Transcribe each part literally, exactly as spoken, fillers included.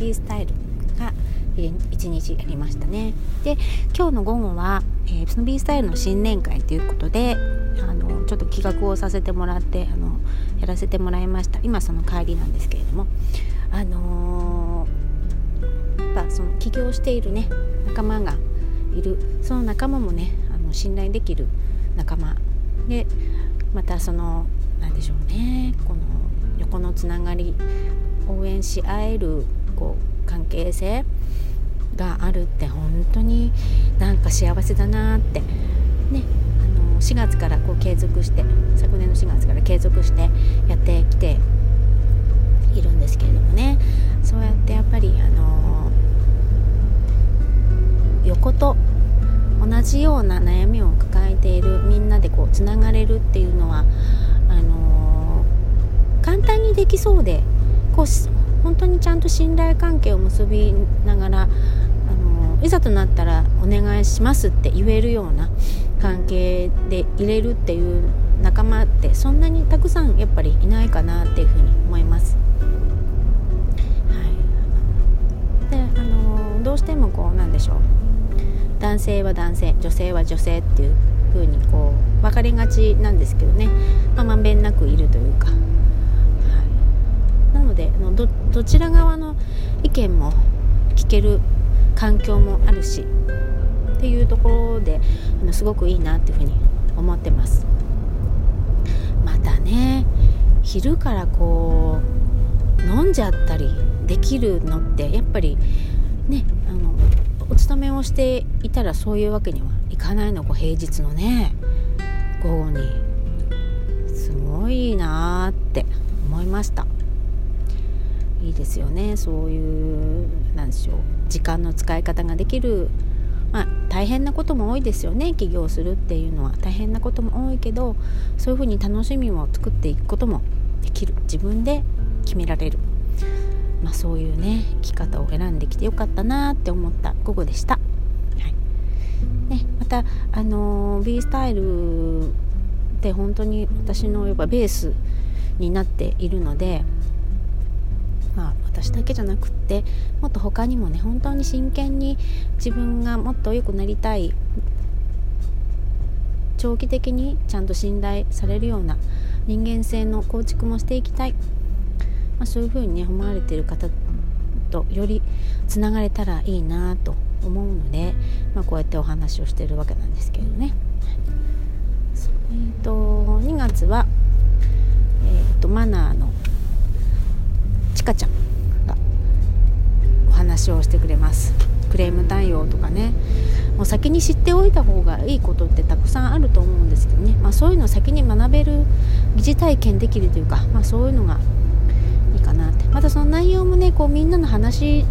ビースタイルがいちにちありましたね。で、今日の午後は、えー、そのビースタイルの新年会ということで、あのちょっと企画をさせてもらってあのやらせてもらいました。今その帰りなんですけれども、あのー、やっぱその起業しているね仲間がいる、その仲間もねあの信頼できる仲間で、またそのなんでしょうね、この横のつながり、応援し合えるこう関係性があるって本当になんか幸せだなってね、あのしがつからこう継続して、昨年のしがつから継続してやってきているんですけれどもね、そうやってやっぱりあの横と同じような悩みを抱えているみんなでこうつながれるっていうのはあのー、簡単にできそうで、こう本当にちゃんと信頼関係を結びながら、あのー、いざとなったらお願いしますって言えるような関係でいれるっていう仲間ってそんなにたくさんやっぱりいないかなっていうふうに思います。はい、で、あのー、どうしてもこうなんでしょう、男性は男性、女性は女性っていう風にこう分かれがちなんですけどね、まあ、まんべんなくいるというか、はい、なので ど, どちら側の意見も聞ける環境もあるしっていうところですごくいいなっていう風に思ってます。またね、昼からこう飲んじゃったりできるのってやっぱりね、あのお勤めをしていたらそういうわけにはいかないの、こう平日のね午後にすごいなって思いました。いいですよね、そういうなんでしょう、時間の使い方ができる。まあ大変なことも多いですよね、起業するっていうのは大変なことも多いけど、そういうふうに楽しみを作っていくこともできる、自分で決められる、まあ、そういうね生き方を選んできてよかったなって思った午後でした。はいね、またあの B スタイルって本当に私のやっぱベースになっているので、まあ、私だけじゃなくってもっと他にもね本当に真剣に自分がもっと良くなりたい、長期的にちゃんと信頼されるような人間性の構築もしていきたい、まあ、そういうふうに、ね、思われている方とよりつながれたらいいなと思うので、まあ、こうやってお話をしているわけなんですけどね。えー、とにがつは、えー、とマナーのちかちゃんがお話をしてくれます。クレーム対応とかね、もう先に知っておいた方がいいことってたくさんあると思うんですけどね、まあ、そういうのを先に学べる、疑似体験できるというか、まあ、そういうのがいいかなって。またその内容もねこうみんなの話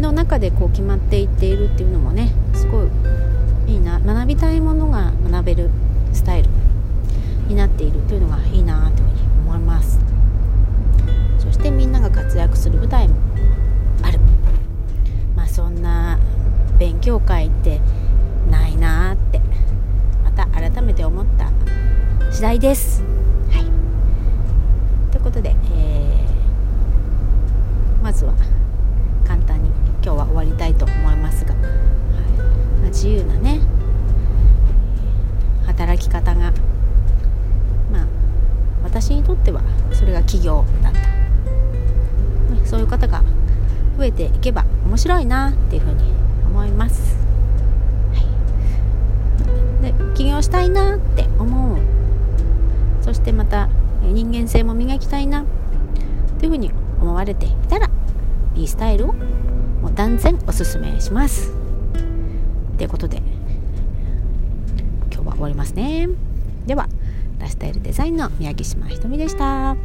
の中でこう決まっていっているっていうのもねすごいいいな、学びたいものが学べるスタイルになっているというのがいいなというふうに思います。そしてみんなが活躍する舞台もある、まあ、そんな勉強会ってないなってまた改めて思った次第です。はい、ということで、えー、まずは簡単に今日は終わりたいと思いますが、はいまあ、自由なね働き方が、まあ、私にとってはそれが起業だった、ね、そういう方が増えていけば面白いなっていうふうに思います。はい、で起業したいなって思う、そしてまた人間性も磨きたいなというふうに思われていたらいいスタイルをもう断然おすすめしますということで今日は終わりますね。ではライフスタイルデザインの宮城島ひとみでした。